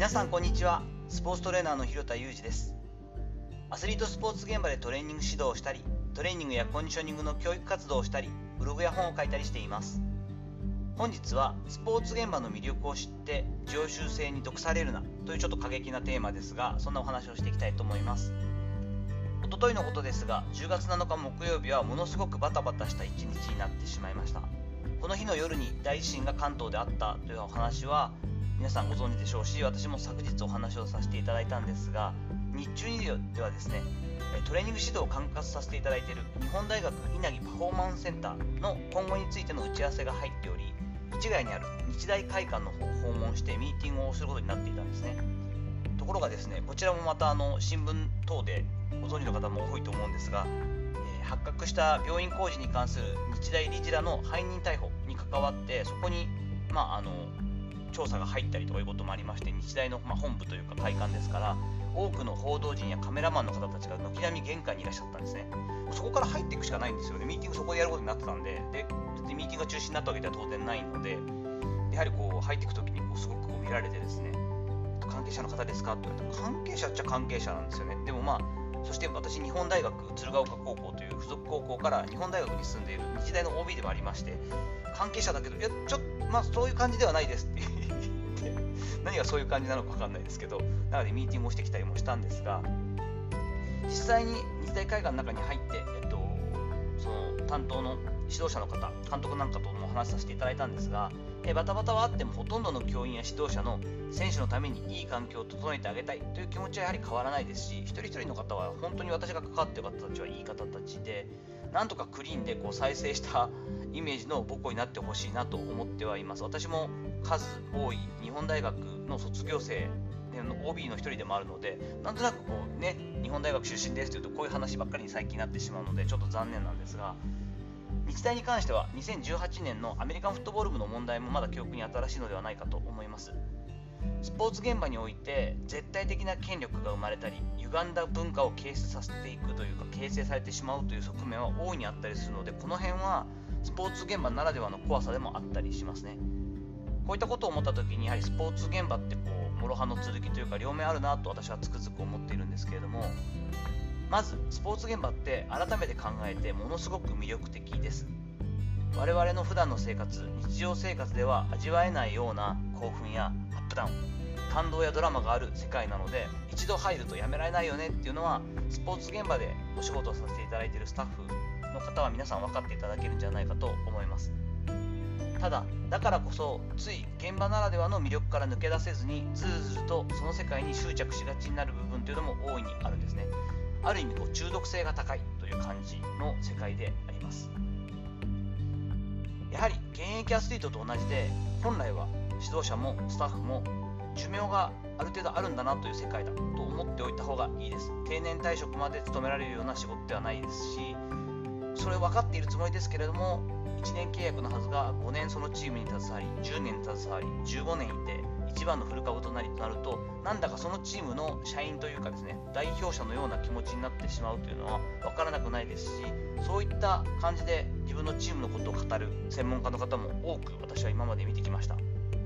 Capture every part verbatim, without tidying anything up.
皆さんこんにちは。スポーツトレーナーの広田裕二です。アスリートスポーツ現場でトレーニング指導をしたり、トレーニングやコンディショニングの教育活動をしたり、ブログや本を書いたりしています。本日はスポーツ現場の魅力を知って常習性に毒されるなというちょっと過激なテーマですが、そんなお話をしていきたいと思います。一昨日のことですが、じゅうがつなのか木曜日はものすごくバタバタした一日になってしまいました。この日の夜に大地震が関東であったというお話は皆さんご存知でしょうし、私も昨日お話をさせていただいたんですが、日中にではですね、トレーニング指導を管轄させていただいている日本大学稲城パフォーマンスセンターの今後についての打ち合わせが入っており、市街にある日大会館の方を訪問してミーティングをすることになっていたんですね。ところがですね、こちらもまたあの新聞等でご存知の方も多いと思うんですが、えー、発覚した病院工事に関する日大理事らの背任逮捕に関わって、そこに、まあ、あの調査が入ったりということもありまして、日大の、まあ、本部というか会館ですから、多くの報道陣やカメラマンの方たちが軒並み玄関にいらっしゃったんですね。そこから入っていくしかないんですよね。ミーティングそこでやることになってたんで、でミーティングが中止になったわけでは当然ないので、やはりこう入っていくときにこうすごくこう見られてですね、関係者の方ですかって言われたら、関係者っちゃ関係者なんですよね。でもまあ、そして私日本大学鶴ヶ丘高校という附属高校から日本大学に住んでいる日大の オービー でもありまして、関係者だけど、いやちょっとまあそういう感じではないですって言って、何がそういう感じなのか分かんないですけど、なのでミーティングをしてきたりもしたんですが、実際に日大会館の中に入って、えっと、その担当の指導者の方、監督なんかともお話しさせていただいたんですが、えバタバタはあってもほとんどの教員や指導者の選手のためにいい環境を整えてあげたいという気持ちはやはり変わらないですし、一人一人の方は本当に私が関わっている方たちはいい方たちで、なんとかクリーンでこう再生したイメージの母校になってほしいなと思ってはいます。私も数多い日本大学の卒業生の オービー の一人でもあるので、なんとなくこうね、日本大学出身ですというとこういう話ばっかりに最近なってしまうので、ちょっと残念なんですが、日大に関してはにせんじゅうはちねんのアメリカンフットボール部の問題もまだ記憶に新しいのではないかと思います。スポーツ現場において絶対的な権力が生まれたり、歪んだ文化を形成させていくというか形成されてしまうという側面は大いにあったりするので、この辺はスポーツ現場ならではの怖さでもあったりしますね。こういったことを思った時に、やはりスポーツ現場ってこう諸刃の剣というか両面あるなと私はつくづく思っているんですけれども、まずスポーツ現場って改めて考えてものすごく魅力的です。我々の普段の生活、日常生活では味わえないような興奮やアップダウン、感動やドラマがある世界なので、一度入るとやめられないよねっていうのは、スポーツ現場でお仕事をさせていただいているスタッフの方は皆さん分かっていただけるんじゃないかと思います。ただ、だからこそつい現場ならではの魅力から抜け出せずに、ずるずるとその世界に執着しがちになる部分というのも大いにあるんですね。ある意味こう中毒性が高いという感じの世界であります。やはり現役アスリートと同じで、本来は指導者もスタッフも寿命がある程度あるんだなという世界だと思っておいた方がいいです。定年退職まで勤められるような仕事ではないですし、それを分かっているつもりですけれども、いちねん契約のはずがごねんそのチームに携わり、じゅうねん携わり、じゅうごねんいて一番の古株となりとなると、なんだかそのチームの社員というかですね、代表者のような気持ちになってしまうというのは分からなくないですし、そういった感じで自分のチームのことを語る専門家の方も多く私は今まで見てきました。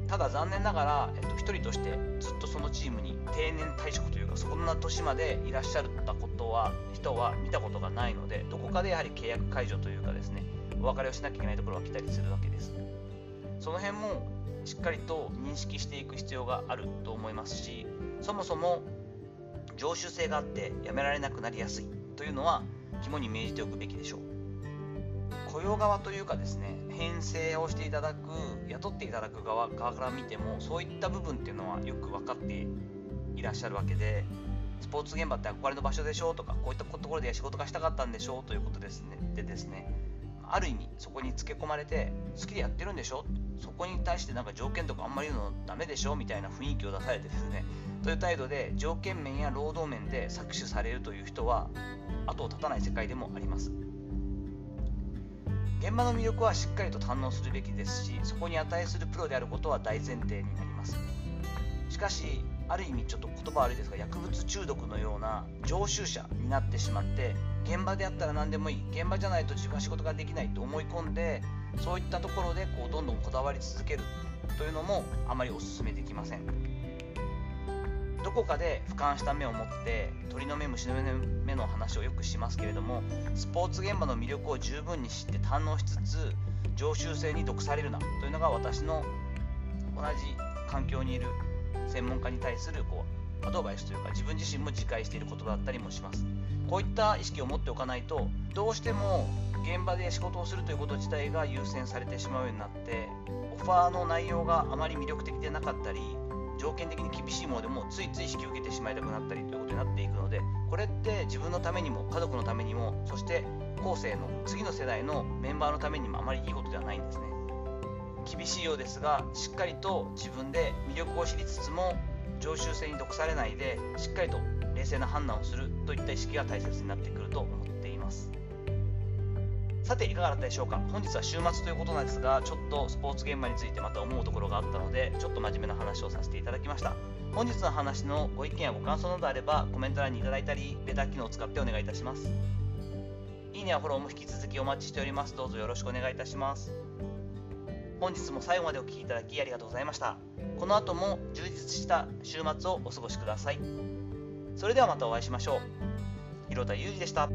ただ残念ながら、えっと、一人としてずっとそのチームに定年退職というか、そんな年までいらっしゃったことは人は見たことがないので、どこかでやはり契約解除というかですね、お別れをしなきゃいけないところが来たりするわけです。その辺もしっかりと認識していく必要があると思いますし、そもそも常習性があってやめられなくなりやすいというのは肝に銘じておくべきでしょう。雇用側というかですね、編成をしていただく、雇っていただく側から見ても、そういった部分っていうのはよく分かっていらっしゃるわけで、スポーツ現場って憧れの場所でしょとか、こういったところで仕事がしたかったんでしょということですね。でですね、ある意味そこにつけ込まれて、好きでやってるんでしょ、そこに対してなんか条件とかあんまり言うのダメでしょみたいな雰囲気を出されてですね、という態度で条件面や労働面で搾取されるという人は後を絶たない世界でもあります。現場の魅力はしっかりと堪能するべきですし、そこに値するプロであることは大前提になります。しかしある意味ちょっと言葉悪いですが、薬物中毒のような常習者になってしまって、現場であったら何でもいい、現場じゃないと自分は仕事ができないと思い込んで、そういったところでこうどんどんこだわり続けるというのもあまりお勧めできません。どこかで俯瞰した目を持って鳥の目虫の目の話をよくしますけれども、スポーツ現場の魅力を十分に知って堪能しつつ常習性に毒されるなというのが私の同じ環境にいる専門家に対するこうアドバイスというか、自分自身も自戒していることだったりもします。こういった意識を持っておかないと、どうしても現場で仕事をするということ自体が優先されてしまうようになって、オファーの内容があまり魅力的でなかったり条件的に厳しいものでもついつい引き受けてしまいたくなったりということになっていくので、これって自分のためにも家族のためにも、そして後世の次の世代のメンバーのためにもあまりいいことではないんですね。厳しいようですが、しっかりと自分で魅力を知りつつも常習性に毒されないで、しっかりと冷静な判断をするといった意識が大切になってくると思っています。さて、いかがだったでしょうか。本日は週末ということなんですが、ちょっとスポーツ現場についてまた思うところがあったので、ちょっと真面目な話をさせていただきました。本日の話のご意見やご感想などあれば、コメント欄にいただいたりレター機能を使ってお願いいたします。いいねやフォローも引き続きお待ちしております。どうぞよろしくお願いいたします。本日も最後までお聞きいただきありがとうございました。この後も充実した週末をお過ごしください。それではまたお会いしましょう。広田裕二でした。